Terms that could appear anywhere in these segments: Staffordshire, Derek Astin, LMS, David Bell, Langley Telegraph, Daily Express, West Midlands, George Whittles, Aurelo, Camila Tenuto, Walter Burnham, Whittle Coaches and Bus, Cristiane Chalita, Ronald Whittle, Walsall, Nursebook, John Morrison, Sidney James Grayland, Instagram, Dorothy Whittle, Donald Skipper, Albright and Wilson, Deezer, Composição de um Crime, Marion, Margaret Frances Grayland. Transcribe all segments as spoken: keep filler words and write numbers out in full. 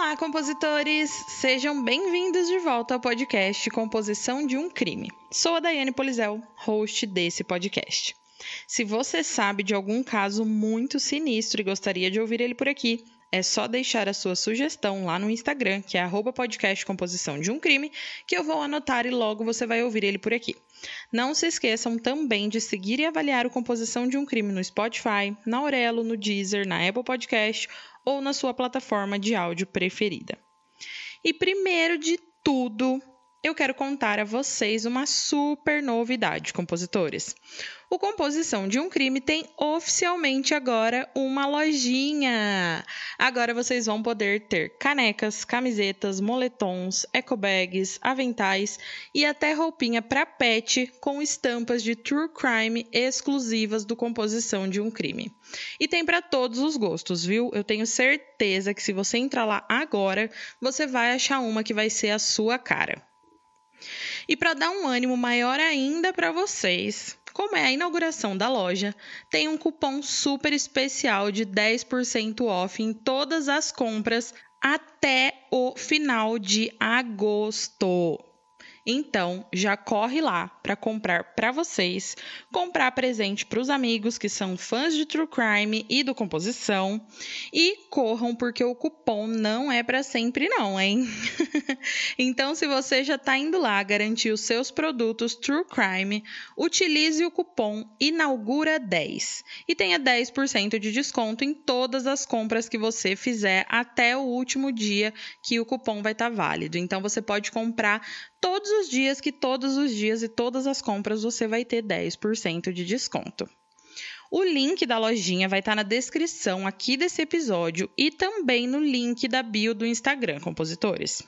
Olá, compositores! Sejam bem-vindos de volta ao podcast Composição de um Crime. Sou a Daiane Polizel, host desse podcast. Se você sabe de algum caso muito sinistro e gostaria de ouvir ele por aqui, é só deixar a sua sugestão lá no Instagram, que é arroba podcast Composição de um Crime, que eu vou anotar e logo você vai ouvir ele por aqui. Não se esqueçam também de seguir e avaliar o Composição de um Crime no Spotify, na Aurelo, no Deezer, na Apple Podcast ou na sua plataforma de áudio preferida. E primeiro de tudo, eu quero contar a vocês uma super novidade, compositores. O Composição de um Crime tem oficialmente agora uma lojinha. Agora vocês vão poder ter canecas, camisetas, moletons, ecobags, aventais e até roupinha para pet com estampas de true crime exclusivas do Composição de um Crime. E tem para todos os gostos, viu? Eu tenho certeza que se você entrar lá agora, você vai achar uma que vai ser a sua cara. E para dar um ânimo maior ainda para vocês, como é a inauguração da loja, tem um cupom super especial de dez por cento off em todas as compras até o final de agosto. Então, já corre lá para comprar para vocês, comprar presente para os amigos que são fãs de True Crime e do Composição. E corram, porque o cupom não é para sempre não, hein? Então, se você já está indo lá garantir os seus produtos True Crime, utilize o cupom inaugura dez e tenha dez por cento de desconto em todas as compras que você fizer até o último dia que o cupom vai estar tá válido. Então, você pode comprar todos os dias, que todos os dias e todas as compras você vai ter dez por cento de desconto. O link da lojinha vai estar na descrição aqui desse episódio e também no link da bio do Instagram, compositores.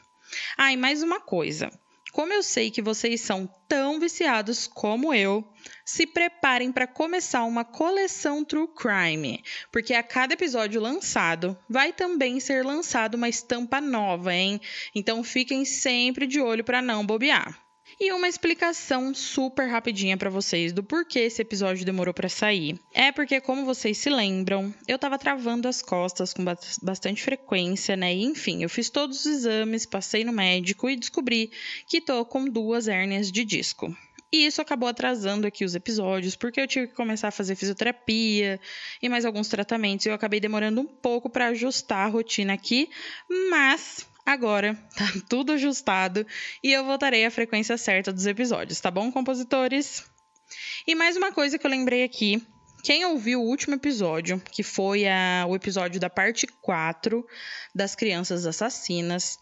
Ah, e mais uma coisa. Como eu sei que vocês são tão viciados como eu, se preparem para começar uma coleção True Crime, porque a cada episódio lançado, vai também ser lançada uma estampa nova, hein? Então fiquem sempre de olho para não bobear. E uma explicação super rapidinha para vocês do porquê esse episódio demorou para sair. É porque, como vocês se lembram, eu estava travando as costas com bastante frequência, né? E, enfim, eu fiz todos os exames, passei no médico e descobri que estou com duas hérnias de disco. E isso acabou atrasando aqui os episódios, porque eu tive que começar a fazer fisioterapia e mais alguns tratamentos. E eu acabei demorando um pouco para ajustar a rotina aqui, mas agora tá tudo ajustado e eu voltarei à frequência certa dos episódios, tá bom, compositores? E mais uma coisa que eu lembrei aqui. Quem ouviu o último episódio, que foi a, o episódio da parte quatro das crianças assassinas,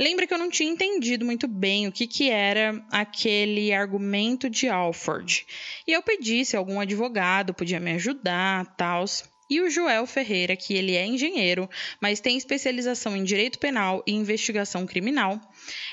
lembra que eu não tinha entendido muito bem o que, que era aquele argumento de Alford. E eu pedi se algum advogado podia me ajudar, tal. E o Joel Ferreira, que ele é engenheiro, mas tem especialização em direito penal e investigação criminal,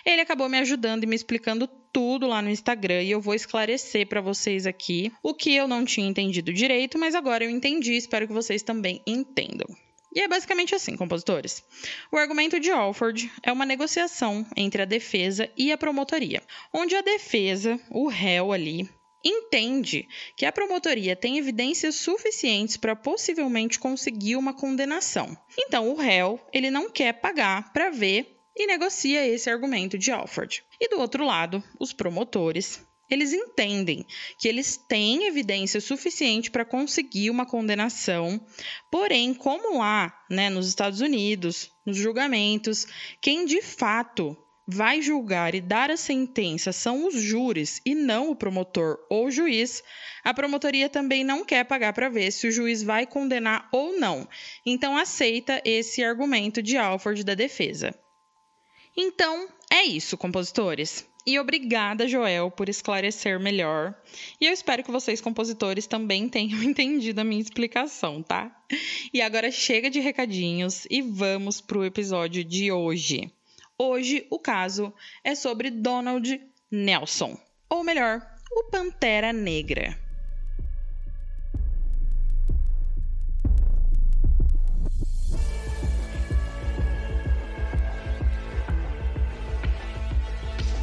ele acabou me ajudando e me explicando tudo lá no Instagram, e eu vou esclarecer para vocês aqui o que eu não tinha entendido direito, mas agora eu entendi, espero que vocês também entendam. E é basicamente assim, compositores. O argumento de Alford é uma negociação entre a defesa e a promotoria, onde a defesa, o réu ali, entende que a promotoria tem evidências suficientes para possivelmente conseguir uma condenação. Então, o réu, ele não quer pagar para ver e negocia esse argumento de Alford. E do outro lado, os promotores, eles entendem que eles têm evidência suficiente para conseguir uma condenação, porém, como lá, né, nos Estados Unidos, nos julgamentos, quem de fato vai julgar e dar a sentença são os júris e não o promotor ou o juiz, a promotoria também não quer pagar para ver se o juiz vai condenar ou não, então aceita esse argumento de Alford da defesa. Então, é isso, compositores. E obrigada, Joel, por esclarecer melhor. E eu espero que vocês, compositores, também tenham entendido a minha explicação, tá? E agora chega de recadinhos e vamos pro episódio de hoje. Hoje, o caso é sobre Donald Neilson, ou melhor, o Pantera Negra.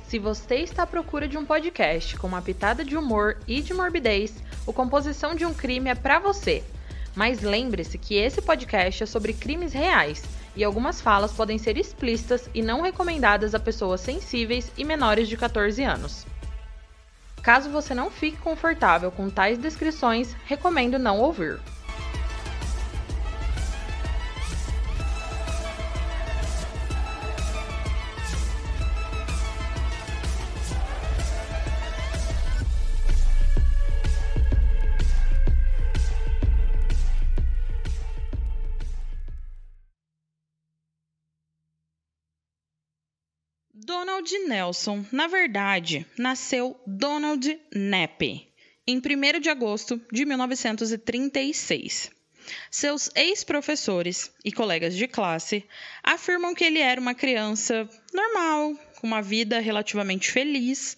Se você está à procura de um podcast com uma pitada de humor e de morbidez, o Composição de um Crime é para você. Mas lembre-se que esse podcast é sobre crimes reais e algumas falas podem ser explícitas e não recomendadas a pessoas sensíveis e menores de quatorze anos. Caso você não fique confortável com tais descrições, recomendo não ouvir. Donald Neilson, na verdade, nasceu Donald Knapp, em primeiro de agosto de mil novecentos e trinta e seis. Seus ex-professores e colegas de classe afirmam que ele era uma criança normal, com uma vida relativamente feliz,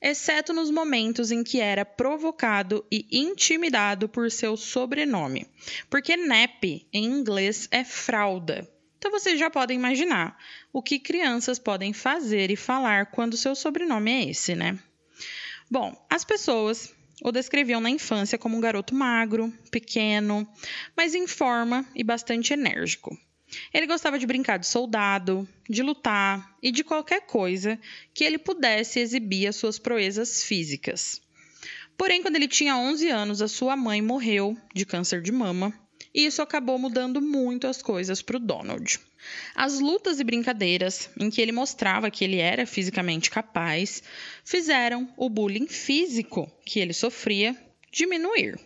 exceto nos momentos em que era provocado e intimidado por seu sobrenome, porque Knapp, em inglês, é fralda. Então vocês já podem imaginar o que crianças podem fazer e falar quando seu sobrenome é esse, né? Bom, as pessoas o descreviam na infância como um garoto magro, pequeno, mas em forma e bastante enérgico. Ele gostava de brincar de soldado, de lutar e de qualquer coisa que ele pudesse exibir as suas proezas físicas. Porém, quando ele tinha onze anos, a sua mãe morreu de câncer de mama. E isso acabou mudando muito as coisas para o Donald. As lutas e brincadeiras em que ele mostrava que ele era fisicamente capaz fizeram o bullying físico que ele sofria diminuir.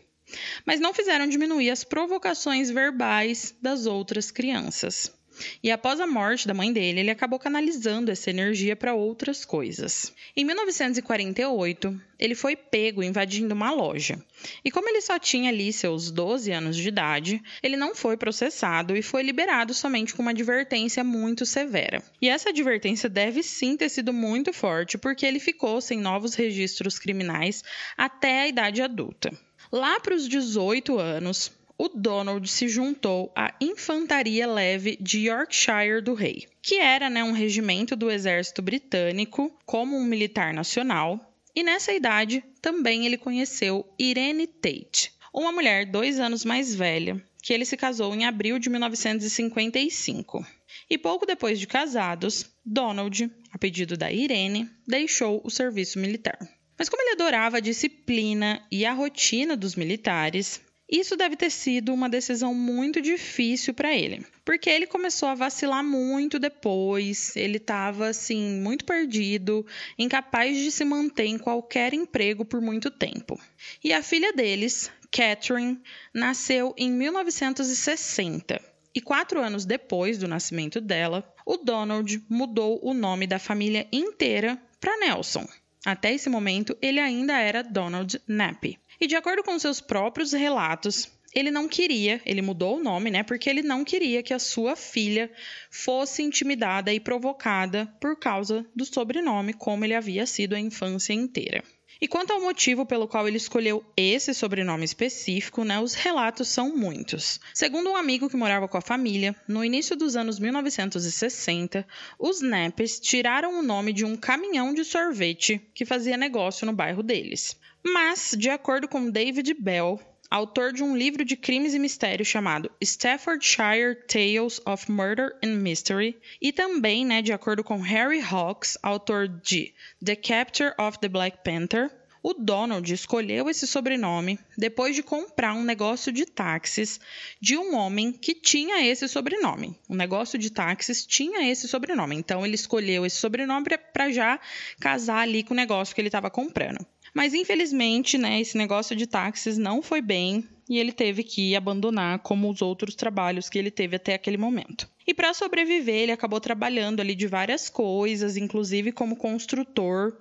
Mas não fizeram diminuir as provocações verbais das outras crianças. E após a morte da mãe dele, ele acabou canalizando essa energia para outras coisas. Em mil novecentos e quarenta e oito, ele foi pego invadindo uma loja. E como ele só tinha ali seus doze anos de idade, ele não foi processado e foi liberado somente com uma advertência muito severa. E essa advertência deve sim ter sido muito forte, porque ele ficou sem novos registros criminais até a idade adulta. Lá para os dezoito anos... o Donald se juntou à Infantaria Leve de Yorkshire do Rei, que era né, um regimento do exército britânico como um militar nacional, e nessa idade também ele conheceu Irene Tate, uma mulher dois anos mais velha, que ele se casou em abril de mil novecentos e cinquenta e cinco. E pouco depois de casados, Donald, a pedido da Irene, deixou o serviço militar. Mas como ele adorava a disciplina e a rotina dos militares, isso deve ter sido uma decisão muito difícil para ele, porque ele começou a vacilar muito depois, ele estava assim, muito perdido, incapaz de se manter em qualquer emprego por muito tempo. E a filha deles, Catherine, nasceu em mil novecentos e sessenta, e quatro anos depois do nascimento dela, o Donald mudou o nome da família inteira para Neilson. Até esse momento, ele ainda era Donald Knapp. E de acordo com seus próprios relatos, ele não queria, ele mudou o nome, né? Porque ele não queria que a sua filha fosse intimidada e provocada por causa do sobrenome, como ele havia sido a infância inteira. E quanto ao motivo pelo qual ele escolheu esse sobrenome específico, né, os relatos são muitos. Segundo um amigo que morava com a família, no início dos anos mil novecentos e sessenta, os Knapps tiraram o nome de um caminhão de sorvete que fazia negócio no bairro deles. Mas, de acordo com David Bell, autor de um livro de crimes e mistérios chamado Staffordshire Tales of Murder and Mystery, e também, né, de acordo com Harry Hawks, autor de The Capture of the Black Panther, o Donald escolheu esse sobrenome depois de comprar um negócio de táxis de um homem que tinha esse sobrenome. O negócio de táxis tinha esse sobrenome, então ele escolheu esse sobrenome para já casar ali com o negócio que ele estava comprando. Mas, infelizmente, né, esse negócio de táxis não foi bem e ele teve que abandonar como os outros trabalhos que ele teve até aquele momento. E para sobreviver, ele acabou trabalhando ali de várias coisas, inclusive como construtor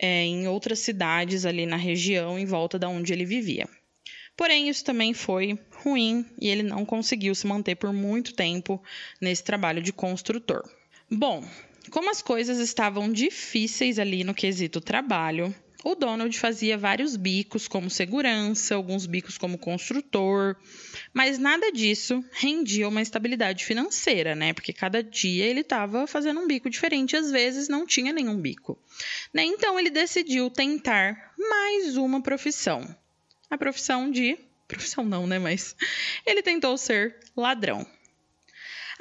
é, em outras cidades ali na região em volta da onde ele vivia. Porém, isso também foi ruim e ele não conseguiu se manter por muito tempo nesse trabalho de construtor. Bom, como as coisas estavam difíceis ali no quesito trabalho, o Donald fazia vários bicos como segurança, alguns bicos como construtor, mas nada disso rendia uma estabilidade financeira, né? Porque cada dia ele estava fazendo um bico diferente e às vezes não tinha nenhum bico. Né? Então ele decidiu tentar mais uma profissão. A profissão de... Profissão não, né? Mas ele tentou ser ladrão.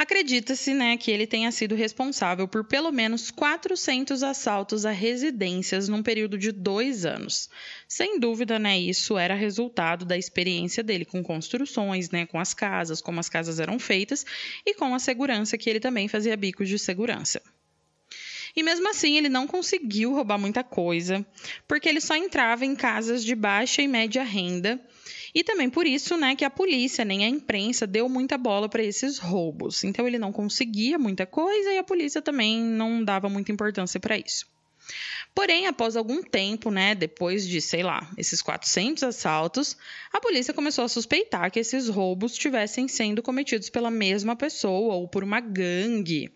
Acredita-se, né, que ele tenha sido responsável por pelo menos quatrocentos assaltos a residências num período de dois anos. Sem dúvida, né, isso era resultado da experiência dele com construções, né, com as casas, como as casas eram feitas e com a segurança, que ele também fazia bicos de segurança. E mesmo assim, ele não conseguiu roubar muita coisa, porque ele só entrava em casas de baixa e média renda. E também por isso, né, que a polícia nem a imprensa deu muita bola para esses roubos. Então ele não conseguia muita coisa e a polícia também não dava muita importância para isso. Porém, após algum tempo, né, depois de, sei lá, esses quatrocentos assaltos, a polícia começou a suspeitar que esses roubos estivessem sendo cometidos pela mesma pessoa ou por uma gangue.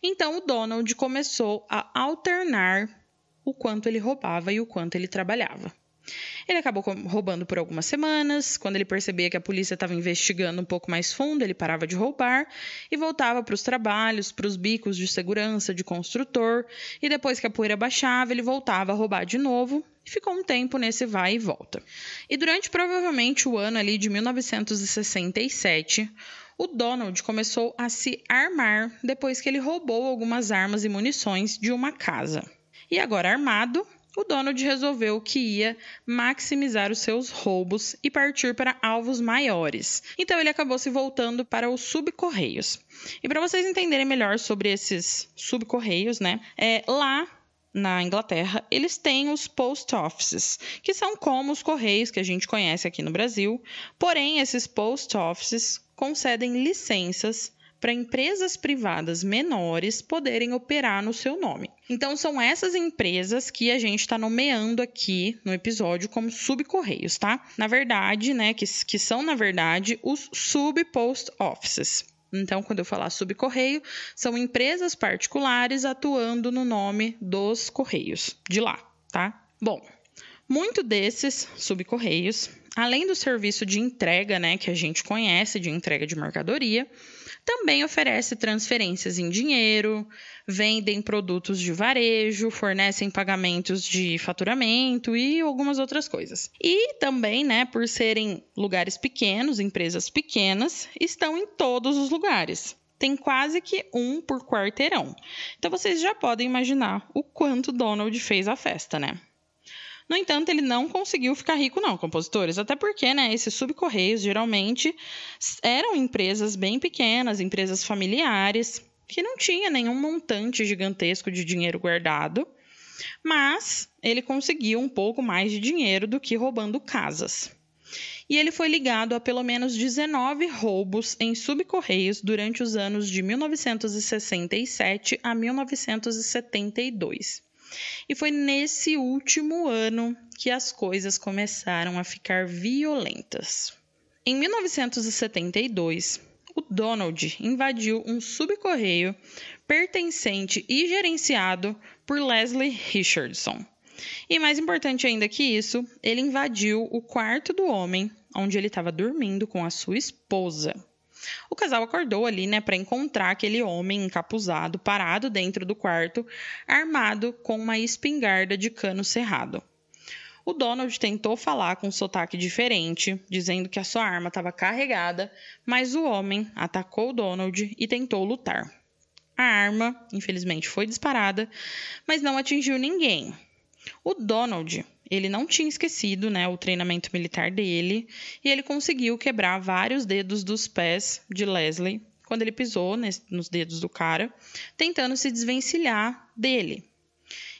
Então o Donald começou a alternar o quanto ele roubava e o quanto ele trabalhava. Ele acabou roubando por algumas semanas. Quando ele percebia que a polícia estava investigando um pouco mais fundo, ele parava de roubar e voltava para os trabalhos, para os bicos de segurança, de construtor. E depois que a poeira baixava, ele voltava a roubar de novo e ficou um tempo nesse vai e volta. E durante provavelmente o ano ali de mil novecentos e sessenta e sete, o Donald começou a se armar depois que ele roubou algumas armas e munições de uma casa. E agora armado, o Donald resolveu que ia maximizar os seus roubos e partir para alvos maiores. Então ele acabou se voltando para os subcorreios. E para vocês entenderem melhor sobre esses subcorreios, né? É, lá na Inglaterra, eles têm os post offices, que são como os correios que a gente conhece aqui no Brasil. Porém, esses post offices concedem licenças para empresas privadas menores poderem operar no seu nome. Então, são essas empresas que a gente está nomeando aqui no episódio como subcorreios, tá? Na verdade, né, que, que são, na verdade, os sub-post offices. Então, quando eu falar subcorreio, são empresas particulares atuando no nome dos correios de lá, tá? Bom, muito desses subcorreios, além do serviço de entrega, né, que a gente conhece, de entrega de mercadoria, também oferece transferências em dinheiro, vendem produtos de varejo, fornecem pagamentos de faturamento e algumas outras coisas. E também, né, por serem lugares pequenos, empresas pequenas, estão em todos os lugares. Tem quase que um por quarteirão. Então vocês já podem imaginar o quanto Donald fez a festa, né? No entanto, ele não conseguiu ficar rico não, compositores, até porque, né, esses subcorreios geralmente eram empresas bem pequenas, empresas familiares, que não tinha nenhum montante gigantesco de dinheiro guardado, mas ele conseguiu um pouco mais de dinheiro do que roubando casas. E ele foi ligado a pelo menos dezenove roubos em subcorreios durante os anos de mil novecentos e sessenta e sete a mil novecentos e setenta e dois. E foi nesse último ano que as coisas começaram a ficar violentas. Em mil novecentos e setenta e dois, o Donald invadiu um subcorreio pertencente e gerenciado por Leslie Richardson. E mais importante ainda que isso, ele invadiu o quarto do homem, onde ele estava dormindo com a sua esposa. O casal acordou ali, né, para encontrar aquele homem encapuzado, parado dentro do quarto, armado com uma espingarda de cano cerrado. O Donald tentou falar com um sotaque diferente, dizendo que a sua arma estava carregada, mas o homem atacou o Donald e tentou lutar. A arma, infelizmente, foi disparada, mas não atingiu ninguém. O Donald, ele não tinha esquecido, né, o treinamento militar dele, e ele conseguiu quebrar vários dedos dos pés de Leslie quando ele pisou nesse, nos dedos do cara, tentando se desvencilhar dele.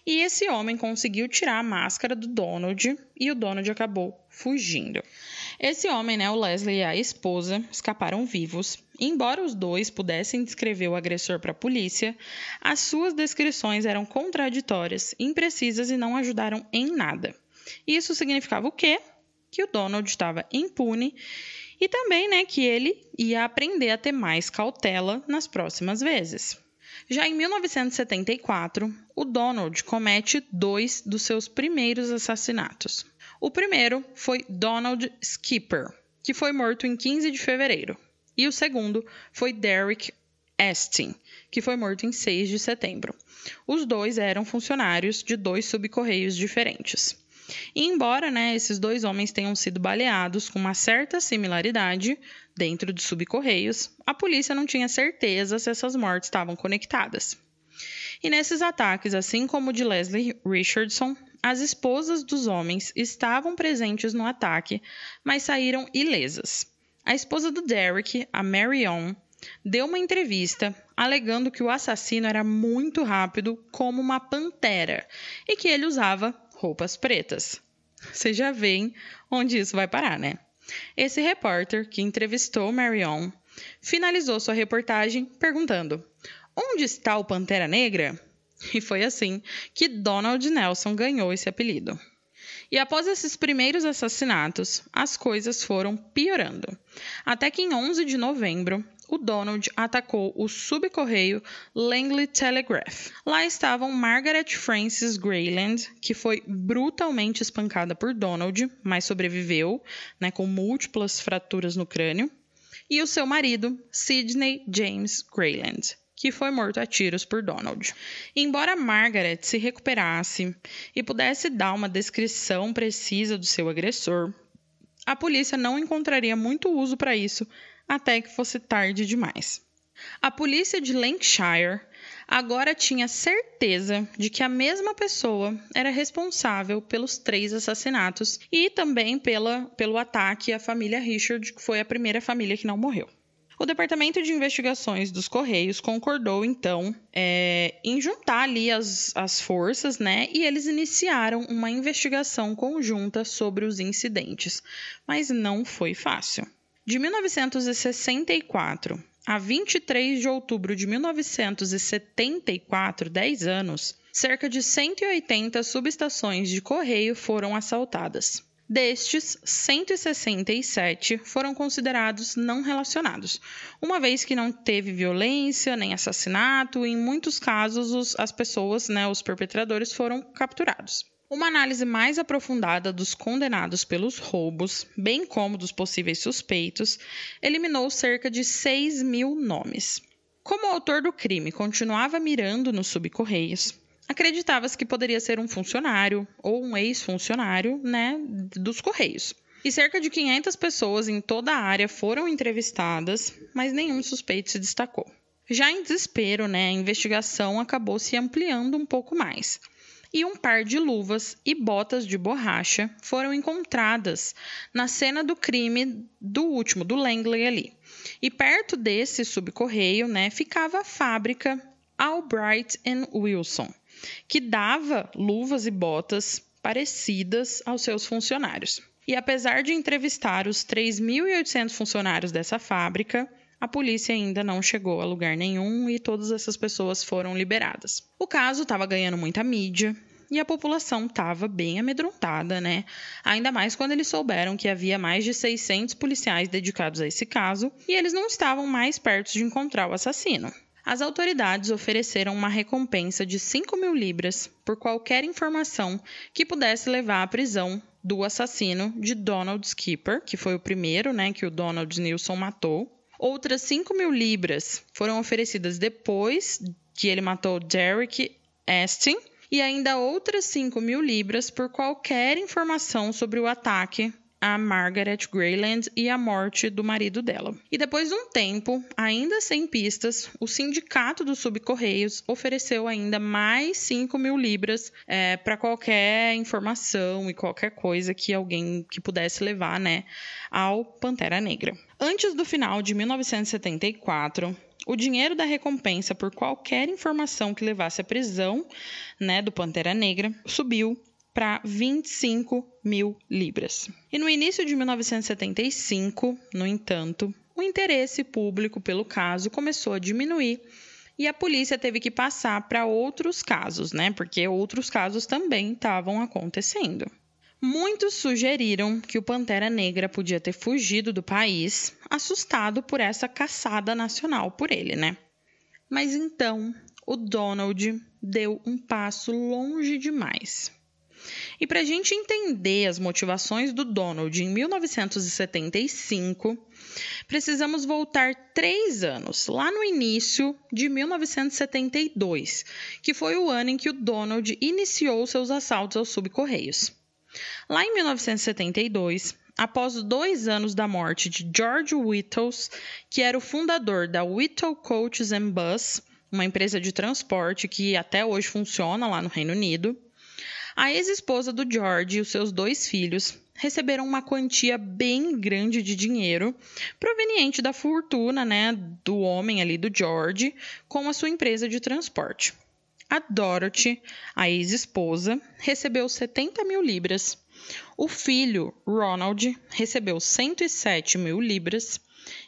E esse homem conseguiu tirar a máscara do Donald e o Donald acabou fugindo. Esse homem, né, o Leslie e a esposa, escaparam vivos. Embora os dois pudessem descrever o agressor para a polícia, as suas descrições eram contraditórias, imprecisas e não ajudaram em nada. Isso significava o quê? Que o Donald estava impune e também, né, que ele ia aprender a ter mais cautela nas próximas vezes. Já em mil novecentos e setenta e quatro, o Donald comete dois dos seus primeiros assassinatos. O primeiro foi Donald Skipper, que foi morto em quinze de fevereiro. E o segundo foi Derek Astin, que foi morto em seis de setembro. Os dois eram funcionários de dois subcorreios diferentes. E embora, né, esses dois homens tenham sido baleados com uma certa similaridade dentro de subcorreios, a polícia não tinha certeza se essas mortes estavam conectadas. E nesses ataques, assim como o de Leslie Richardson, as esposas dos homens estavam presentes no ataque, mas saíram ilesas. A esposa do Derek, a Marion, deu uma entrevista alegando que o assassino era muito rápido como uma pantera e que ele usava roupas pretas. Vocês já veem onde isso vai parar, né? Esse repórter que entrevistou Marion finalizou sua reportagem perguntando: onde está o Pantera Negra? E foi assim que Donald Neilson ganhou esse apelido. E após esses primeiros assassinatos, as coisas foram piorando. Até que em onze de novembro, o Donald atacou o subcorreio Langley Telegraph. Lá estavam Margaret Frances Grayland, que foi brutalmente espancada por Donald, mas sobreviveu, né, com múltiplas fraturas no crânio, e o seu marido, Sidney James Grayland, que foi morto a tiros por Donald. Embora Margaret se recuperasse e pudesse dar uma descrição precisa do seu agressor, a polícia não encontraria muito uso para isso até que fosse tarde demais. A polícia de Lancashire agora tinha certeza de que a mesma pessoa era responsável pelos três assassinatos e também pela, pelo ataque à família Richard, que foi a primeira família que não morreu. O Departamento de Investigações dos Correios concordou, então, é, em juntar ali as, as forças, né? E eles iniciaram uma investigação conjunta sobre os incidentes, mas não foi fácil. De mil novecentos e sessenta e quatro a vinte e três de outubro de mil novecentos e setenta e quatro, dez anos, cerca de cento e oitenta subestações de correio foram assaltadas. Destes, cento e sessenta e sete foram considerados não relacionados, uma vez que não teve violência nem assassinato e, em muitos casos, os, as pessoas, né, os perpetradores foram capturados. Uma análise mais aprofundada dos condenados pelos roubos, bem como dos possíveis suspeitos, eliminou cerca de seis mil nomes. Como o autor do crime continuava mirando nos subcorreios, acreditava-se que poderia ser um funcionário ou um ex-funcionário, né, dos Correios. E cerca de quinhentas pessoas em toda a área foram entrevistadas, mas nenhum suspeito se destacou. Já em desespero, né, a investigação acabou se ampliando um pouco mais. E um par de luvas e botas de borracha foram encontradas na cena do crime do último, do Langley ali. E perto desse subcorreio, né, ficava a fábrica Albright and Wilson, que dava luvas e botas parecidas aos seus funcionários. E apesar de entrevistar os três mil e oitocentos funcionários dessa fábrica, a polícia ainda não chegou a lugar nenhum e todas essas pessoas foram liberadas. O caso estava ganhando muita mídia e a população estava bem amedrontada, né? Ainda mais quando eles souberam que havia mais de seiscentos policiais dedicados a esse caso e eles não estavam mais perto de encontrar o assassino. As autoridades ofereceram uma recompensa de cinco mil libras por qualquer informação que pudesse levar à prisão do assassino de Donald Skipper, que foi o primeiro, né, que o Donald Neilson matou. Outras cinco mil libras foram oferecidas depois que ele matou Derek Astin e ainda outras cinco mil libras por qualquer informação sobre o ataque a Margaret Grayland e a morte do marido dela. E depois de um tempo, ainda sem pistas, o sindicato dos subcorreios ofereceu ainda mais cinco mil libras é, para qualquer informação e qualquer coisa que alguém que pudesse levar, né, ao Pantera Negra. Antes do final de mil novecentos e setenta e quatro, o dinheiro da recompensa por qualquer informação que levasse à prisão, né, do Pantera Negra subiu para vinte e cinco mil libras. E no início de mil novecentos e setenta e cinco, no entanto, o interesse público pelo caso começou a diminuir e a polícia teve que passar para outros casos, né? Porque outros casos também estavam acontecendo. Muitos sugeriram que o Pantera Negra podia ter fugido do país, assustado por essa caçada nacional por ele, né? Mas então, o Donald deu um passo longe demais. E para a gente entender as motivações do Donald em mil novecentos e setenta e cinco, precisamos voltar três anos, lá no início de mil novecentos e setenta e dois, que foi o ano em que o Donald iniciou seus assaltos aos subcorreios. Lá em mil novecentos e setenta e dois, após dois anos da morte de George Whittles, que era o fundador da Whittle Coaches and Bus, uma empresa de transporte que até hoje funciona lá no Reino Unido, a ex-esposa do George e os seus dois filhos receberam uma quantia bem grande de dinheiro proveniente da fortuna, né, do homem ali, do George, com a sua empresa de transporte. A Dorothy, a ex-esposa, recebeu setenta mil libras. O filho, Ronald, recebeu cento e sete mil libras.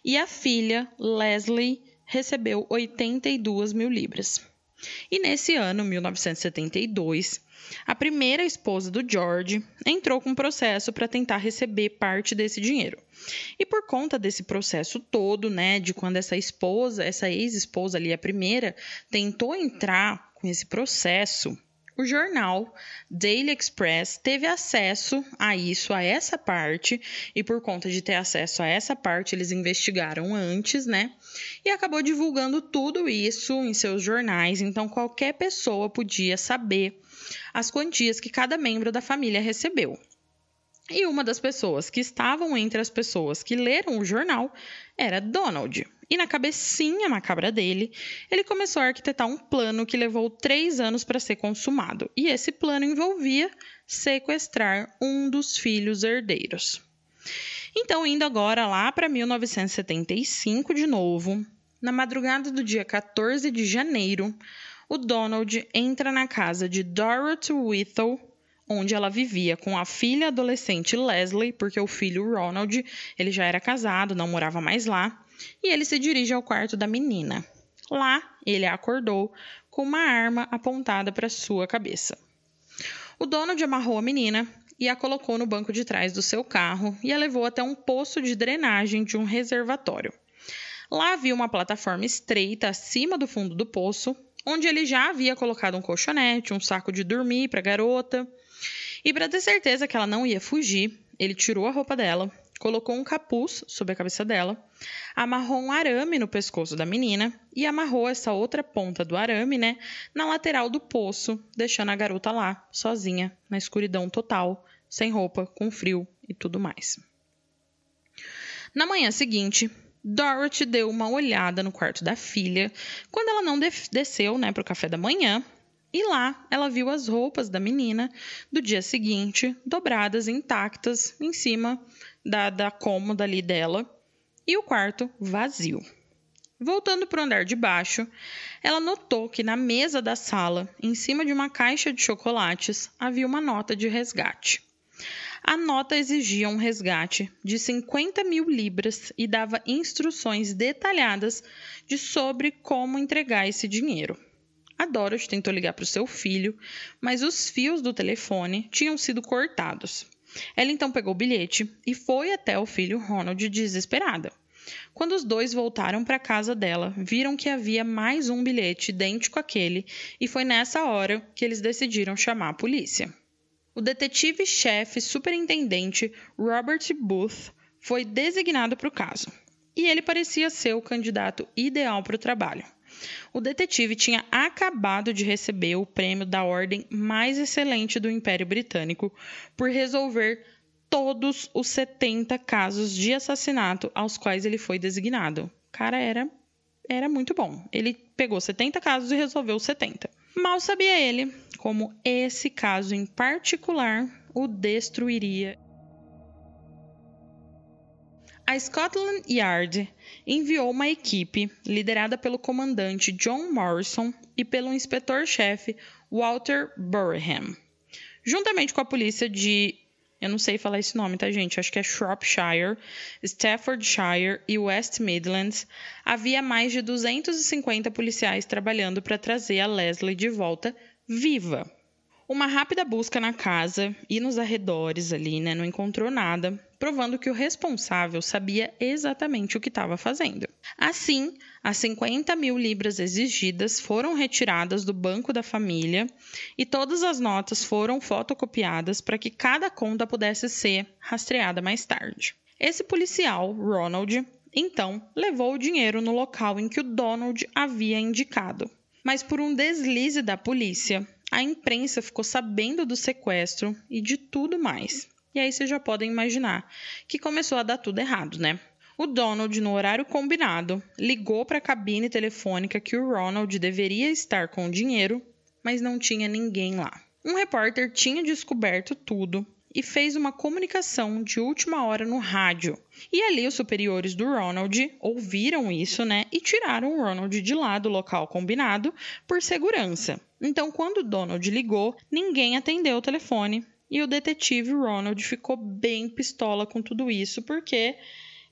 E a filha, Leslie, recebeu oitenta e duas mil libras. E nesse ano, mil novecentos e setenta e dois, a primeira esposa do George entrou com um processo para tentar receber parte desse dinheiro. E por conta desse processo todo, né, de quando essa esposa, essa ex-esposa ali, a primeira, tentou entrar com esse processo, o jornal Daily Express teve acesso a isso, a essa parte, e por conta de ter acesso a essa parte, eles investigaram antes, né? E acabou divulgando tudo isso em seus jornais, então qualquer pessoa podia saber as quantias que cada membro da família recebeu. E uma das pessoas que estavam entre as pessoas que leram o jornal era Donald. E na cabecinha macabra dele, ele começou a arquitetar um plano que levou três anos para ser consumado. E esse plano envolvia sequestrar um dos filhos herdeiros. Então, indo agora lá para mil novecentos e setenta e cinco de novo, na madrugada do dia quatorze de janeiro, o Donald entra na casa de Dorothy Whittle, onde ela vivia com a filha adolescente Leslie, porque o filho Ronald, ele já era casado, não morava mais lá, e ele se dirige ao quarto da menina. Lá, ele a acordou com uma arma apontada para sua cabeça. O Donald amarrou a menina e a colocou no banco de trás do seu carro e a levou até um poço de drenagem de um reservatório. Lá havia uma plataforma estreita acima do fundo do poço, onde ele já havia colocado um colchonete, um saco de dormir para a garota. E para ter certeza que ela não ia fugir, ele tirou a roupa dela, colocou um capuz sobre a cabeça dela, amarrou um arame no pescoço da menina e amarrou essa outra ponta do arame, né, na lateral do poço, deixando a garota lá, sozinha, na escuridão total, sem roupa, com frio e tudo mais. Na manhã seguinte, Dorothy deu uma olhada no quarto da filha, quando ela não desceu, né, para o café da manhã. E lá, ela viu as roupas da menina do dia seguinte, dobradas, intactas, em cima da, da cômoda ali dela, e o quarto vazio. Voltando para o andar de baixo, ela notou que na mesa da sala, em cima de uma caixa de chocolates, havia uma nota de resgate. A nota exigia um resgate de cinquenta mil libras e dava instruções detalhadas de sobre como entregar esse dinheiro. A Dorothy tentou ligar para o seu filho, mas os fios do telefone tinham sido cortados. Ela então pegou o bilhete e foi até o filho Ronald desesperada. Quando os dois voltaram para a casa dela, viram que havia mais um bilhete idêntico àquele e foi nessa hora que eles decidiram chamar a polícia. O detetive-chefe superintendente Robert Booth foi designado para o caso e ele parecia ser o candidato ideal para o trabalho. O detetive tinha acabado de receber o prêmio da ordem mais excelente do Império Britânico por resolver todos os setenta casos de assassinato aos quais ele foi designado. O cara era, era muito bom. Ele pegou setenta casos e resolveu setenta. Mal sabia ele como esse caso em particular o destruiria. A Scotland Yard enviou uma equipe liderada pelo comandante John Morrison e pelo inspetor-chefe Walter Burnham. Juntamente com a polícia de... Eu não sei falar esse nome, tá, gente? Acho que é Shropshire, Staffordshire e West Midlands. Havia mais de duzentos e cinquenta policiais trabalhando para trazer a Leslie de volta viva. Uma rápida busca na casa e nos arredores ali, né, não encontrou nada, provando que o responsável sabia exatamente o que estava fazendo. Assim, as cinquenta mil libras exigidas foram retiradas do banco da família e todas as notas foram fotocopiadas para que cada conta pudesse ser rastreada mais tarde. Esse policial, Ronald, então levou o dinheiro no local em que o Donald havia indicado. Mas por um deslize da polícia, A imprensa ficou sabendo do sequestro e de tudo mais. E aí vocês já podem imaginar que começou a dar tudo errado, né? O Donald, no horário combinado, ligou para a cabine telefônica que o Ronald deveria estar com o dinheiro, mas não tinha ninguém lá. Um repórter tinha descoberto tudo e fez uma comunicação de última hora no rádio. E ali os superiores do Ronald ouviram isso, né, e tiraram o Ronald de lá do local combinado por segurança. Então, quando o Donald ligou, ninguém atendeu o telefone e o detetive Ronald ficou bem pistola com tudo isso, porque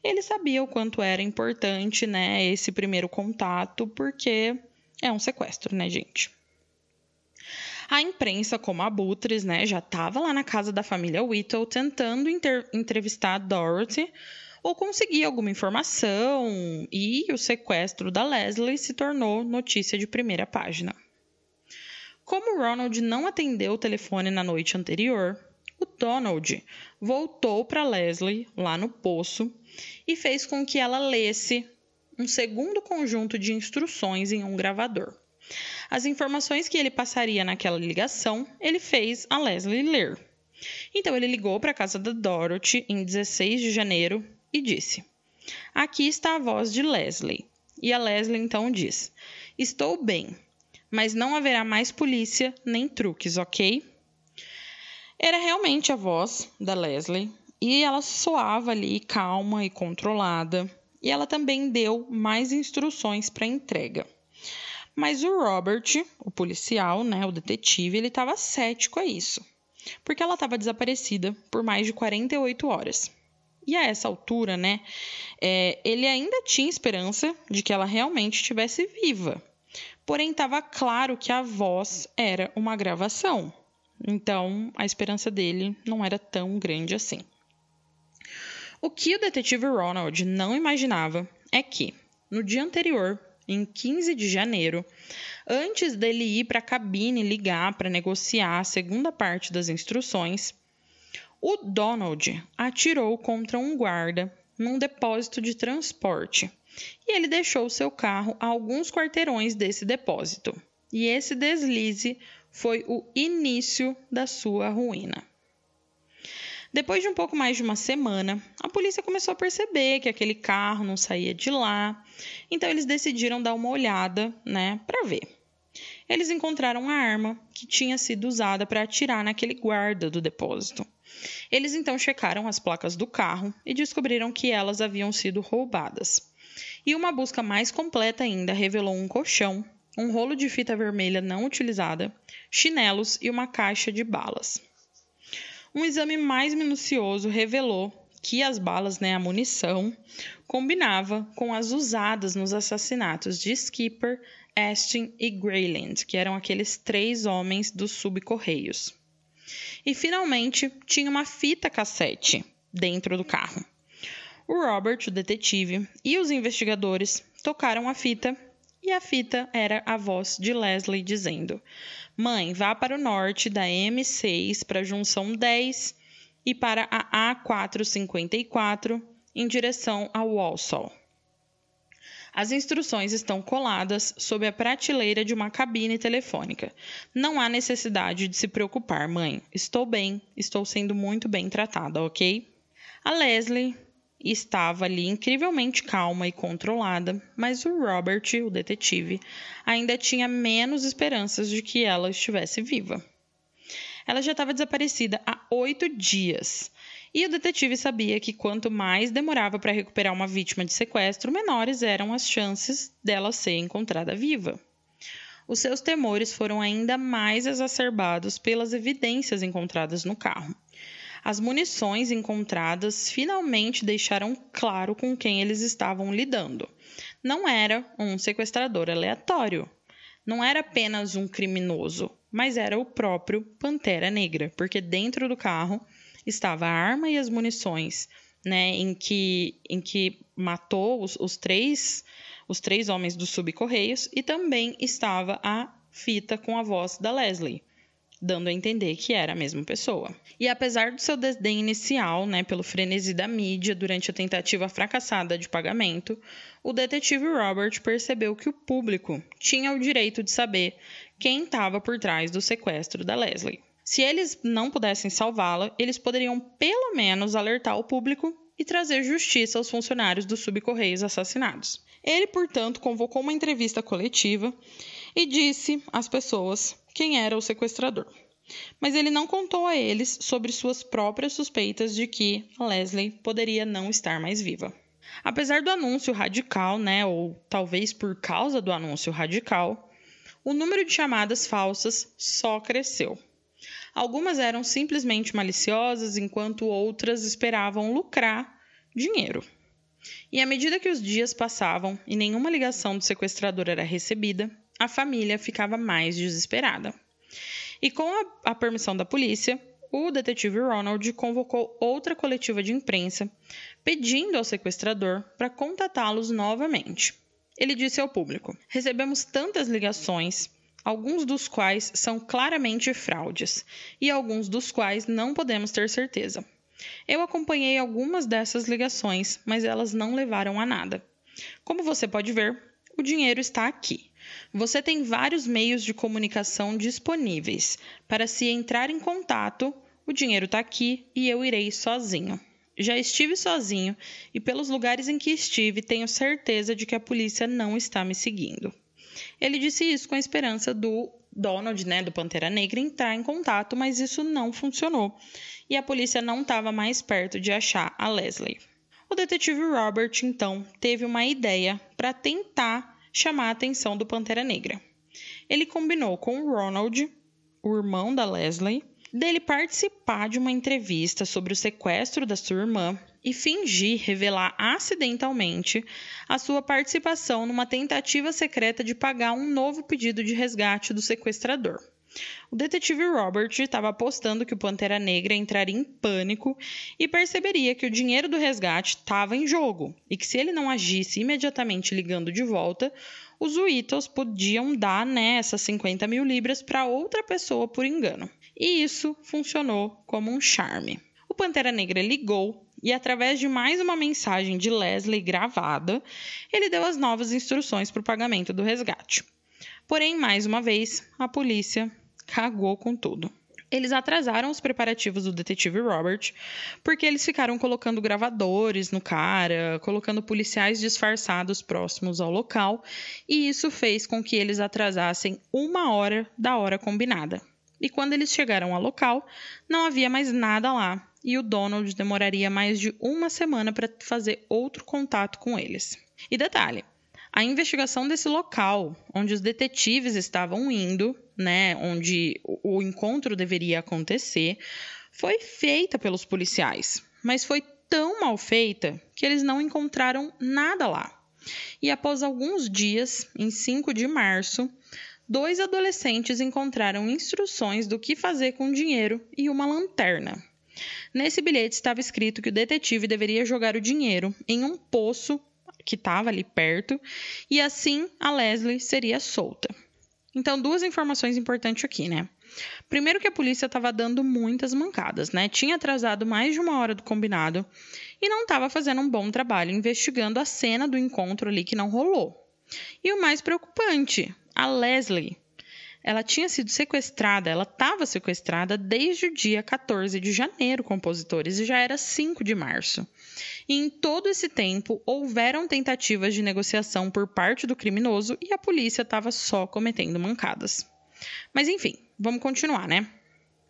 ele sabia o quanto era importante, né, esse primeiro contato, porque é um sequestro, né, gente? A imprensa, como abutres, né, já estava lá na casa da família Whittle tentando inter- entrevistar a Dorothy ou conseguir alguma informação, e o sequestro da Leslie se tornou notícia de primeira página. Como Ronald não atendeu o telefone na noite anterior, o Donald voltou para Leslie lá no poço e fez com que ela lesse um segundo conjunto de instruções em um gravador. As informações que ele passaria naquela ligação, ele fez a Leslie ler. Então, ele ligou para a casa da Dorothy em dezesseis de janeiro e disse: "Aqui está a voz de Leslie." E a Leslie então diz: "Estou bem, mas não haverá mais polícia nem truques, ok?" Era realmente a voz da Leslie, e ela soava ali calma e controlada, e ela também deu mais instruções para entrega. Mas o Robert, o policial, né, o detetive, ele estava cético a isso, porque ela estava desaparecida por mais de quarenta e oito horas. E a essa altura, né, é, ele ainda tinha esperança de que ela realmente estivesse viva, porém estava claro que a voz era uma gravação. Então, a esperança dele não era tão grande assim. O que o detetive Ronald não imaginava é que, no dia anterior, em quinze de janeiro, antes dele ir para a cabine ligar para negociar a segunda parte das instruções, o Donald atirou contra um guarda num depósito de transporte e ele deixou seu carro a alguns quarteirões desse depósito. E esse deslize foi o início da sua ruína. Depois de um pouco mais de uma semana, a polícia começou a perceber que aquele carro não saía de lá, então eles decidiram dar uma olhada, né, para ver. Eles encontraram a arma que tinha sido usada para atirar naquele guarda do depósito. Eles então checaram as placas do carro e descobriram que elas haviam sido roubadas. E uma busca mais completa ainda revelou um colchão, um rolo de fita vermelha não utilizada, chinelos e uma caixa de balas. Um exame mais minucioso revelou que as balas, né, a munição, combinava com as usadas nos assassinatos de Skipper, Astin e Grayland, que eram aqueles três homens dos subcorreios. E, finalmente, tinha uma fita cassete dentro do carro. O Robert, o detetive, e os investigadores tocaram a fita. E a fita era a voz de Leslie dizendo: "Mãe, vá para o norte da M seis para a junção dez e para a A quatrocentos e cinquenta e quatro em direção a Walsall. As instruções estão coladas sob a prateleira de uma cabine telefônica. Não há necessidade de se preocupar, mãe. Estou bem, estou sendo muito bem tratada, ok?" A Leslie estava ali incrivelmente calma e controlada, mas o Robert, o detetive, ainda tinha menos esperanças de que ela estivesse viva. Ela já estava desaparecida há oito dias, e o detetive sabia que quanto mais demorava para recuperar uma vítima de sequestro, menores eram as chances dela ser encontrada viva. Os seus temores foram ainda mais exacerbados pelas evidências encontradas no carro. As munições encontradas finalmente deixaram claro com quem eles estavam lidando. Não era um sequestrador aleatório. Não era apenas um criminoso, mas era o próprio Pantera Negra, porque dentro do carro estava a arma e as munições, né, em que, em que matou os, os, três, os três homens dos subcorreios, e também estava a fita com a voz da Leslie. dando a entender que era a mesma pessoa. E apesar do seu desdém inicial, né, pelo frenesi da mídia durante a tentativa fracassada de pagamento, o detetive Robert percebeu que o público tinha o direito de saber quem estava por trás do sequestro da Leslie. Se eles não pudessem salvá-la, eles poderiam pelo menos alertar o público e trazer justiça aos funcionários dos subcorreios assassinados. Ele, portanto, convocou uma entrevista coletiva e disse às pessoas quem era o sequestrador. Mas ele não contou a eles sobre suas próprias suspeitas de que Leslie poderia não estar mais viva. Apesar do anúncio radical, né, ou talvez por causa do anúncio radical, o número de chamadas falsas só cresceu. Algumas eram simplesmente maliciosas, enquanto outras esperavam lucrar dinheiro. E à medida que os dias passavam e nenhuma ligação do sequestrador era recebida, a família ficava mais desesperada. E com a, a permissão da polícia, o detetive Ronald convocou outra coletiva de imprensa, pedindo ao sequestrador para contatá-los novamente. Ele disse ao público: "Recebemos tantas ligações, alguns dos quais são claramente fraudes, e alguns dos quais não podemos ter certeza. Eu acompanhei algumas dessas ligações, mas elas não levaram a nada. Como você pode ver, o dinheiro está aqui. Você tem vários meios de comunicação disponíveis. Para se entrar em contato, o dinheiro está aqui e eu irei sozinho. Já estive sozinho e pelos lugares em que estive, tenho certeza de que a polícia não está me seguindo." Ele disse isso com a esperança do Donald, né, do Pantera Negra, entrar em contato, mas isso não funcionou e a polícia não estava mais perto de achar a Leslie. O detetive Robert, então, teve uma ideia para tentar chamar a atenção do Pantera Negra. Ele combinou com o Ronald, o irmão da Leslie, dele participar de uma entrevista sobre o sequestro da sua irmã e fingir revelar acidentalmente a sua participação numa tentativa secreta de pagar um novo pedido de resgate do sequestrador. O detetive Robert estava apostando que o Pantera Negra entraria em pânico e perceberia que o dinheiro do resgate estava em jogo e que se ele não agisse imediatamente ligando de volta, os Whittles podiam dar, né, essas cinquenta mil libras para outra pessoa por engano. E isso funcionou como um charme. O Pantera Negra ligou e, através de mais uma mensagem de Leslie gravada, ele deu as novas instruções para o pagamento do resgate. Porém, mais uma vez, a polícia cagou com tudo. Eles atrasaram os preparativos do detetive Robert, porque eles ficaram colocando gravadores no cara, colocando policiais disfarçados próximos ao local, e isso fez com que eles atrasassem uma hora da hora combinada. E quando eles chegaram ao local, não havia mais nada lá, e o Donald demoraria mais de uma semana para fazer outro contato com eles. E detalhe, a investigação desse local, onde os detetives estavam indo, né, onde o encontro deveria acontecer, foi feita pelos policiais, mas foi tão mal feita que eles não encontraram nada lá. E após alguns dias, em cinco de março, dois adolescentes encontraram instruções do que fazer com dinheiro e uma lanterna. Nesse bilhete estava escrito que o detetive deveria jogar o dinheiro em um poço que estava ali perto, e assim a Leslie seria solta. Então, duas informações importantes aqui, né? Primeiro que a polícia estava dando muitas mancadas, né? Tinha atrasado mais de uma hora do combinado e não estava fazendo um bom trabalho investigando a cena do encontro ali que não rolou. E o mais preocupante, a Leslie, ela tinha sido sequestrada, ela estava sequestrada desde o dia quatorze de janeiro, compositores, e já era cinco de março. E em todo esse tempo, houveram tentativas de negociação por parte do criminoso e a polícia estava só cometendo mancadas. Mas enfim, vamos continuar, né?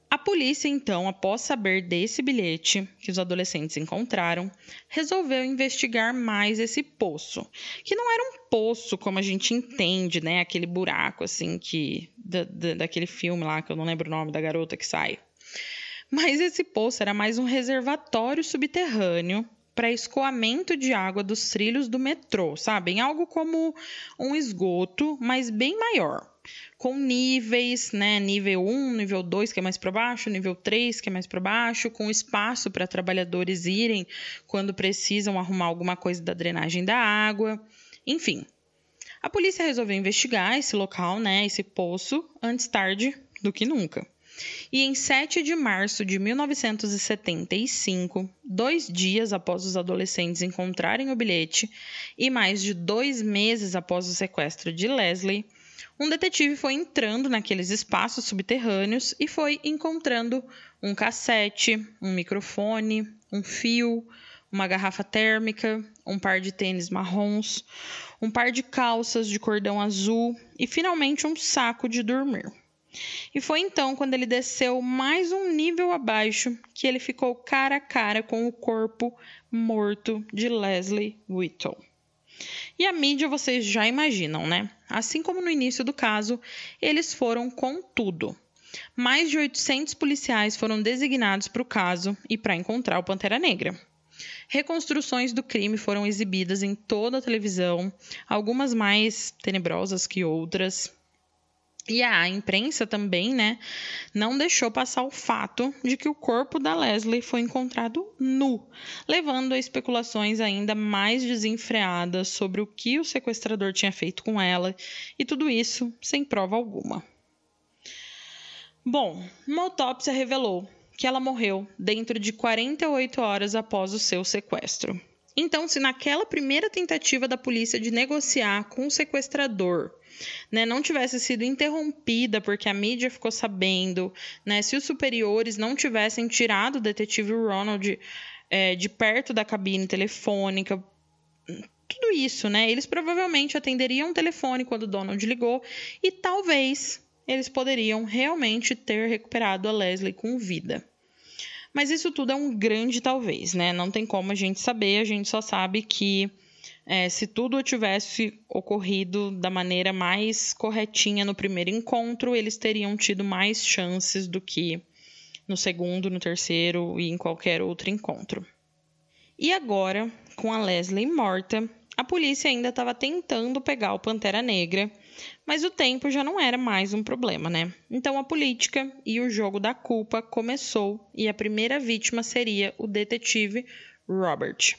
A polícia, então, após saber desse bilhete que os adolescentes encontraram, resolveu investigar mais esse poço, que não era um poço como a gente entende, né? Aquele buraco, assim, que da, da, daquele filme lá, que eu não lembro o nome da garota que sai. Mas esse poço era mais um reservatório subterrâneo para escoamento de água dos trilhos do metrô, sabe? Em algo como um esgoto, mas bem maior, com níveis, né, nível um, nível dois, que é mais para baixo, nível três, que é mais para baixo, com espaço para trabalhadores irem quando precisam arrumar alguma coisa da drenagem da água, enfim. A polícia resolveu investigar esse local, né, esse poço, antes tarde do que nunca. E em sete de março de mil novecentos e setenta e cinco, dois dias após os adolescentes encontrarem o bilhete e mais de dois meses após o sequestro de Leslie, um detetive foi entrando naqueles espaços subterrâneos e foi encontrando um cassete, um microfone, um fio, uma garrafa térmica, um par de tênis marrons, um par de calças de cordão azul e, finalmente, um saco de dormir. E foi então, quando ele desceu mais um nível abaixo, que ele ficou cara a cara com o corpo morto de Leslie Whittle. E a mídia vocês já imaginam, né? Assim como no início do caso, eles foram com tudo. Mais de oitocentos policiais foram designados para o caso e para encontrar o Pantera Negra. Reconstruções do crime foram exibidas em toda a televisão, algumas mais tenebrosas que outras. E a imprensa também, né, não deixou passar o fato de que o corpo da Leslie foi encontrado nu, levando a especulações ainda mais desenfreadas sobre o que o sequestrador tinha feito com ela, e tudo isso sem prova alguma. Bom, uma autópsia revelou que ela morreu dentro de quarenta e oito horas após o seu sequestro. Então, se naquela primeira tentativa da polícia de negociar com o sequestrador, né, não tivesse sido interrompida porque a mídia ficou sabendo, né, se os superiores não tivessem tirado o detetive Ronald é, de perto da cabine telefônica, tudo isso, né, eles provavelmente atenderiam o telefone quando Donald ligou e talvez eles poderiam realmente ter recuperado a Leslie com vida. Mas isso tudo é um grande talvez, né? Não tem como a gente saber, a gente só sabe que é, se tudo tivesse ocorrido da maneira mais corretinha no primeiro encontro, eles teriam tido mais chances do que no segundo, no terceiro e em qualquer outro encontro. E agora, com a Leslie morta, a polícia ainda estava tentando pegar o Pantera Negra, mas o tempo já não era mais um problema, né? Então a política e o jogo da culpa começou e a primeira vítima seria o detetive Robert.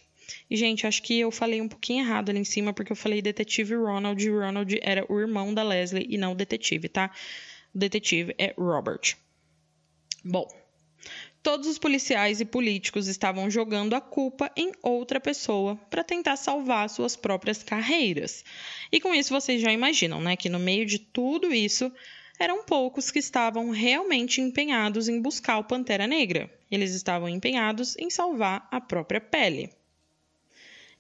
E, gente, acho que eu falei um pouquinho errado ali em cima, porque eu falei detetive Ronald, e Ronald era o irmão da Leslie e não o detetive, tá? O detetive é Robert. Bom, todos os policiais e políticos estavam jogando a culpa em outra pessoa para tentar salvar suas próprias carreiras. E com isso vocês já imaginam, né, que no meio de tudo isso, eram poucos que estavam realmente empenhados em buscar o Pantera Negra. Eles estavam empenhados em salvar a própria pele.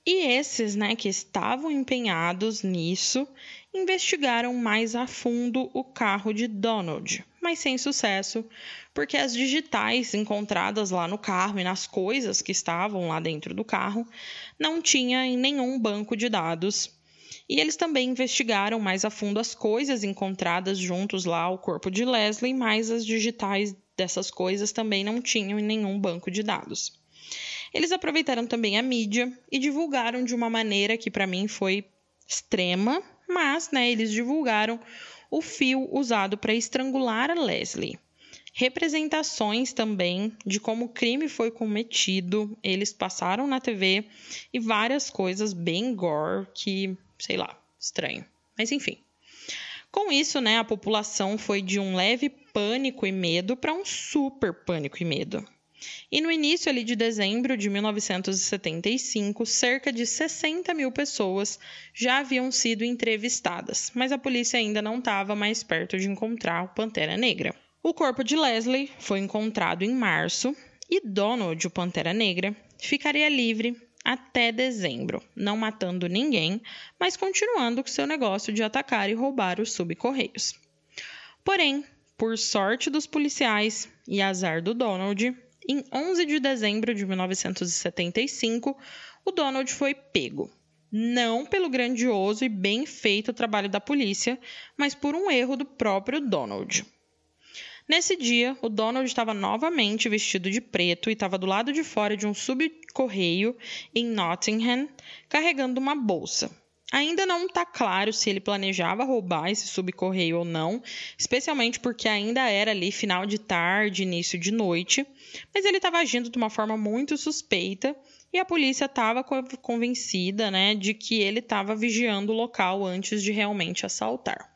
E esses, né, que estavam empenhados nisso, investigaram mais a fundo o carro de Donald, mas sem sucesso, porque as digitais encontradas lá no carro e nas coisas que estavam lá dentro do carro não tinha em nenhum banco de dados. E eles também investigaram mais a fundo as coisas encontradas juntos lá ao corpo de Leslie, mas as digitais dessas coisas também não tinham em nenhum banco de dados. Eles aproveitaram também a mídia e divulgaram de uma maneira que para mim foi extrema, mas, né, eles divulgaram o fio usado para estrangular a Leslie. Representações também de como o crime foi cometido, eles passaram na T V e várias coisas bem gore que, sei lá, estranho. Mas enfim. Com isso, né, a população foi de um leve pânico e medo para um super pânico e medo. E no início ali de dezembro de mil novecentos e setenta e cinco, cerca de sessenta mil pessoas já haviam sido entrevistadas, mas a polícia ainda não estava mais perto de encontrar o Pantera Negra. O corpo de Leslie foi encontrado em março e Donald, o Pantera Negra, ficaria livre até dezembro, não matando ninguém, mas continuando com seu negócio de atacar e roubar os subcorreios. Porém, por sorte dos policiais e azar do Donald, em onze de dezembro de mil novecentos e setenta e cinco, o Donald foi pego, não pelo grandioso e bem feito trabalho da polícia, mas por um erro do próprio Donald. Nesse dia, o Donald estava novamente vestido de preto e estava do lado de fora de um subcorreio em Nottingham, carregando uma bolsa. Ainda não está claro se ele planejava roubar esse subcorreio ou não, especialmente porque ainda era ali final de tarde, início de noite, mas ele estava agindo de uma forma muito suspeita e a polícia estava convencida, né, de que ele estava vigiando o local antes de realmente assaltar.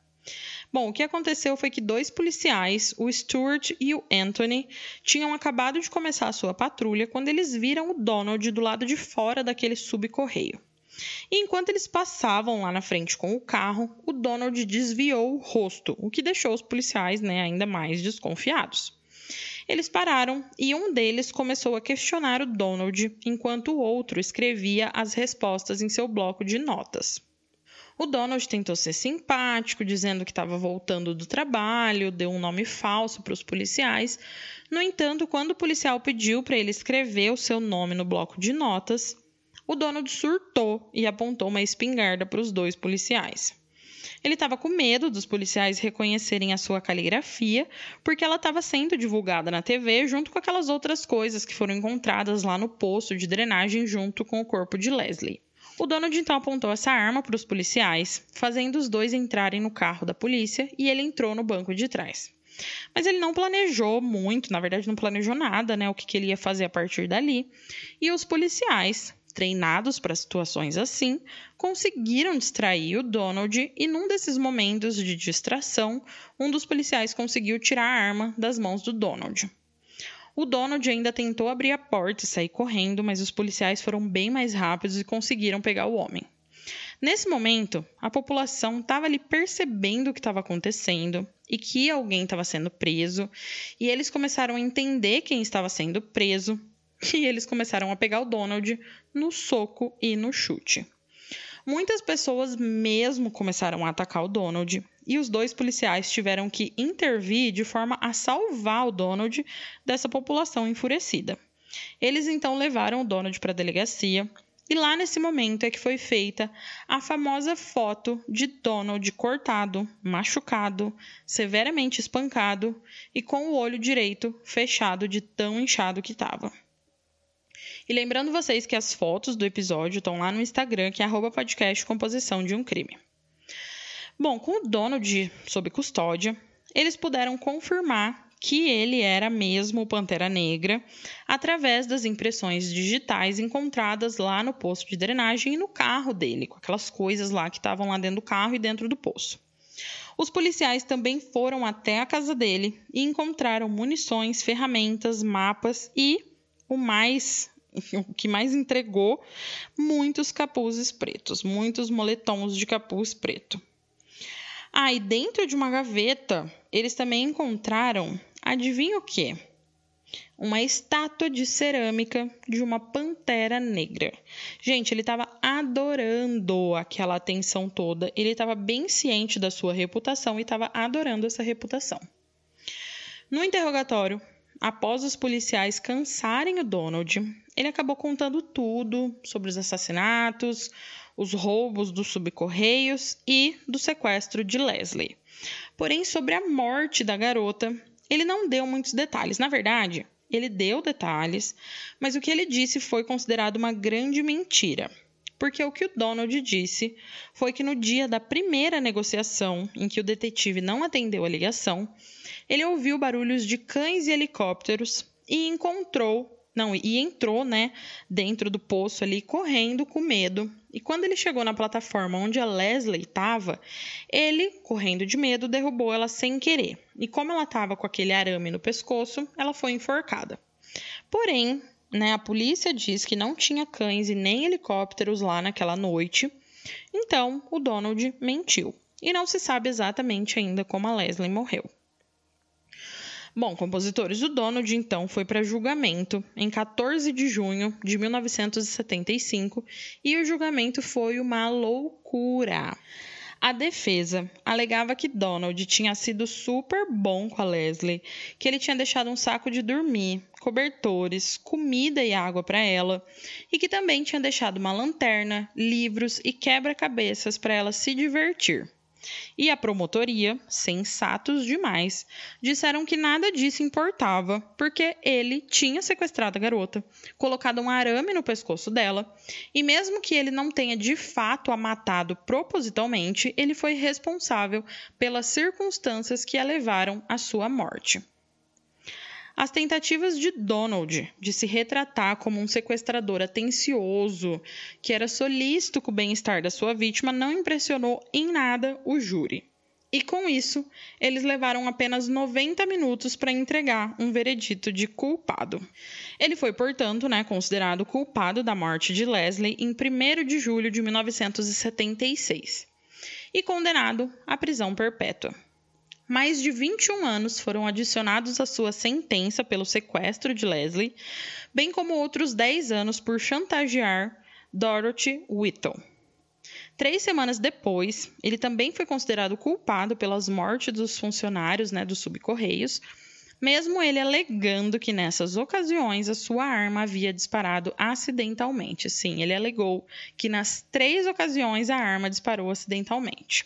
Bom, o que aconteceu foi que dois policiais, o Stuart e o Anthony, tinham acabado de começar a sua patrulha quando eles viram o Donald do lado de fora daquele subcorreio. E enquanto eles passavam lá na frente com o carro, o Donald desviou o rosto, o que deixou os policiais, né, ainda mais desconfiados. Eles pararam e um deles começou a questionar o Donald, enquanto o outro escrevia as respostas em seu bloco de notas. O Donald tentou ser simpático, dizendo que estava voltando do trabalho, deu um nome falso para os policiais. No entanto, quando o policial pediu para ele escrever o seu nome no bloco de notas, o Donald surtou e apontou uma espingarda para os dois policiais. Ele estava com medo dos policiais reconhecerem a sua caligrafia, porque ela estava sendo divulgada na T V junto com aquelas outras coisas que foram encontradas lá no poço de drenagem junto com o corpo de Leslie. O Donald então apontou essa arma para os policiais, fazendo os dois entrarem no carro da polícia, e ele entrou no banco de trás. Mas ele não planejou muito, na verdade não planejou nada, né, o que, que ele ia fazer a partir dali, e os policiais, treinados para situações assim, conseguiram distrair o Donald, e num desses momentos de distração, um dos policiais conseguiu tirar a arma das mãos do Donald. O Donald ainda tentou abrir a porta e sair correndo, mas os policiais foram bem mais rápidos e conseguiram pegar o homem. Nesse momento, a população estava ali percebendo o que estava acontecendo e que alguém estava sendo preso, e eles começaram a entender quem estava sendo preso, e eles começaram a pegar o Donald no soco e no chute. Muitas pessoas mesmo começaram a atacar o Donald, e os dois policiais tiveram que intervir de forma a salvar o Donald dessa população enfurecida. Eles então levaram o Donald para a delegacia, e lá nesse momento é que foi feita a famosa foto de Donald cortado, machucado, severamente espancado e com o olho direito fechado de tão inchado que estava. E lembrando vocês que as fotos do episódio estão lá no Instagram, que é arroba podcast Composição de um Crime. Bom, com o Donald sob custódia, eles puderam confirmar que ele era mesmo o Pantera Negra através das impressões digitais encontradas lá no poço de drenagem e no carro dele, com aquelas coisas lá que estavam lá dentro do carro e dentro do poço. Os policiais também foram até a casa dele e encontraram munições, ferramentas, mapas e o mais... o que mais entregou, muitos capuzes pretos, muitos moletons de capuz preto. Ah, e dentro de uma gaveta, eles também encontraram, adivinha o quê? Uma estátua de cerâmica de uma pantera negra. Gente, ele estava adorando aquela atenção toda, ele estava bem ciente da sua reputação e estava adorando essa reputação. No interrogatório, após os policiais cansarem o Donald, ele acabou contando tudo sobre os assassinatos, os roubos dos subcorreios e do sequestro de Leslie. Porém, sobre a morte da garota, ele não deu muitos detalhes. Na verdade, ele deu detalhes, mas o que ele disse foi considerado uma grande mentira. Porque o que o Donald disse foi que no dia da primeira negociação, em que o detetive não atendeu a ligação, ele ouviu barulhos de cães e helicópteros e encontrou, não, e entrou, né, dentro do poço ali correndo com medo. E quando ele chegou na plataforma onde a Leslie estava, ele, correndo de medo, derrubou ela sem querer. E como ela estava com aquele arame no pescoço, ela foi enforcada. Porém, né, a polícia diz que não tinha cães e nem helicópteros lá naquela noite. Então, o Donald mentiu. E não se sabe exatamente ainda como a Leslie morreu. Bom, compositores, o Donald, então, foi para julgamento em quatorze de junho de mil novecentos e setenta e cinco e o julgamento foi uma loucura. A defesa alegava que Donald tinha sido super bom com a Leslie, que ele tinha deixado um saco de dormir, cobertores, comida e água para ela e que também tinha deixado uma lanterna, livros e quebra-cabeças para ela se divertir. E a promotoria, sensatos demais, disseram que nada disso importava, porque ele tinha sequestrado a garota, colocado um arame no pescoço dela, e mesmo que ele não tenha de fato a matado propositalmente, ele foi responsável pelas circunstâncias que a levaram à sua morte. As tentativas de Donald de se retratar como um sequestrador atencioso, que era solícito com o bem-estar da sua vítima, não impressionou em nada o júri. e, com isso, eles levaram apenas noventa minutos para entregar um veredito de culpado. Ele foi, portanto, né, considerado culpado da morte de Leslie em primeiro de julho de mil novecentos e setenta e seis e condenado à prisão perpétua. Mais de vinte e um anos foram adicionados à sua sentença pelo sequestro de Leslie, bem como outros dez anos por chantagear Dorothy Whittle. Três semanas depois, ele também foi considerado culpado pelas mortes dos funcionários, né, dos subcorreios, mesmo ele alegando que nessas ocasiões a sua arma havia disparado acidentalmente. Sim, ele alegou que nas três ocasiões a arma disparou acidentalmente.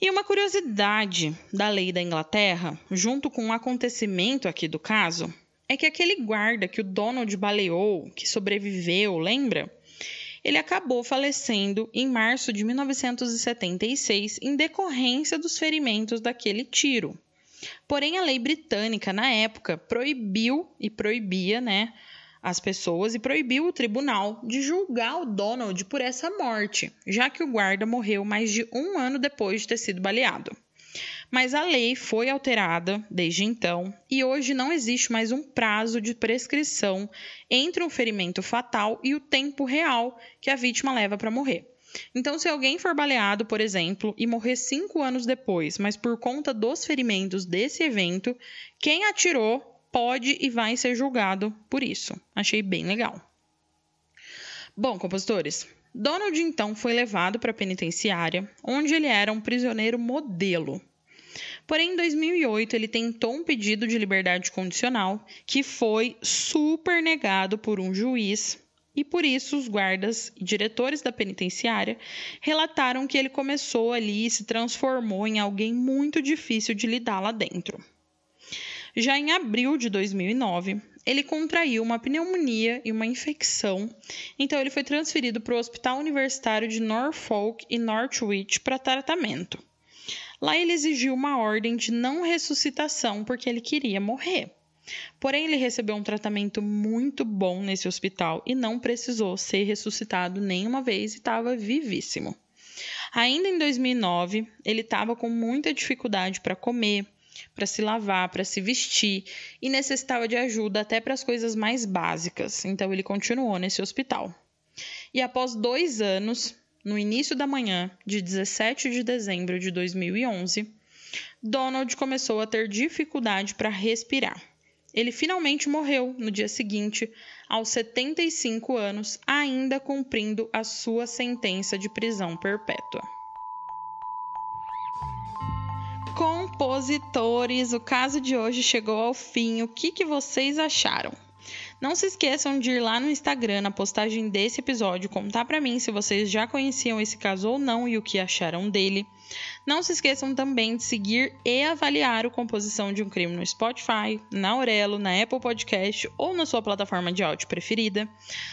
E uma curiosidade da lei da Inglaterra, junto com um acontecimento aqui do caso, é que aquele guarda que o Donald baleou, que sobreviveu, lembra? Ele acabou falecendo em março de mil novecentos e setenta e seis em decorrência dos ferimentos daquele tiro. Porém, a lei britânica, na época, proibiu e proibia, né, as pessoas e proibiu o tribunal de julgar o Donald por essa morte, já que o guarda morreu mais de um ano depois de ter sido baleado. Mas a lei foi alterada desde então e hoje não existe mais um prazo de prescrição entre um ferimento fatal e o tempo real que a vítima leva para morrer. Então, se alguém for baleado, por exemplo, e morrer cinco anos depois, mas por conta dos ferimentos desse evento, quem atirou pode e vai ser julgado por isso. Achei bem legal. Bom, compositores, Donald então foi levado para a penitenciária, onde ele era um prisioneiro modelo. Porém, em dois mil e oito, ele tentou um pedido de liberdade condicional que foi super negado por um juiz e, por isso, os guardas e diretores da penitenciária relataram que ele começou ali e se transformou em alguém muito difícil de lidar lá dentro. Já em abril de dois mil e nove, ele contraiu uma pneumonia e uma infecção, então ele foi transferido para o Hospital Universitário de Norfolk e Northwich para tratamento. Lá ele exigiu uma ordem de não ressuscitação porque ele queria morrer. Porém, ele recebeu um tratamento muito bom nesse hospital e não precisou ser ressuscitado nenhuma vez e estava vivíssimo. Ainda em dois mil e nove, ele estava com muita dificuldade para comer, para se lavar, para se vestir e necessitava de ajuda até para as coisas mais básicas, então ele continuou nesse hospital. E após dois anos, no início da manhã de dezessete de dezembro de dois mil e onze, Donald começou a ter dificuldade para respirar. Ele finalmente morreu no dia seguinte, aos setenta e cinco anos, ainda cumprindo a sua sentença de prisão perpétua. Compositores, o caso de hoje chegou ao fim. O que, que vocês acharam? Não se esqueçam de ir lá no Instagram, na postagem desse episódio, contar pra mim se vocês já conheciam esse caso ou não e o que acharam dele. Não se esqueçam também de seguir e avaliar o Composição de um Crime no Spotify, na Aurelo, na Apple Podcast ou na sua plataforma de áudio preferida.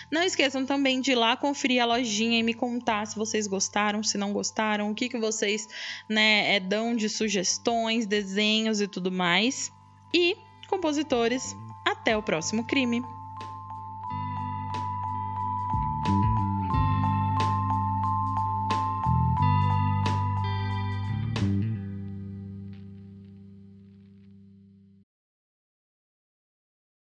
Não esqueçam também de ir lá conferir a lojinha e me contar se vocês gostaram, se não gostaram, o que, que vocês, né, é, dão de sugestões, desenhos e tudo mais. E, compositores, até o próximo crime!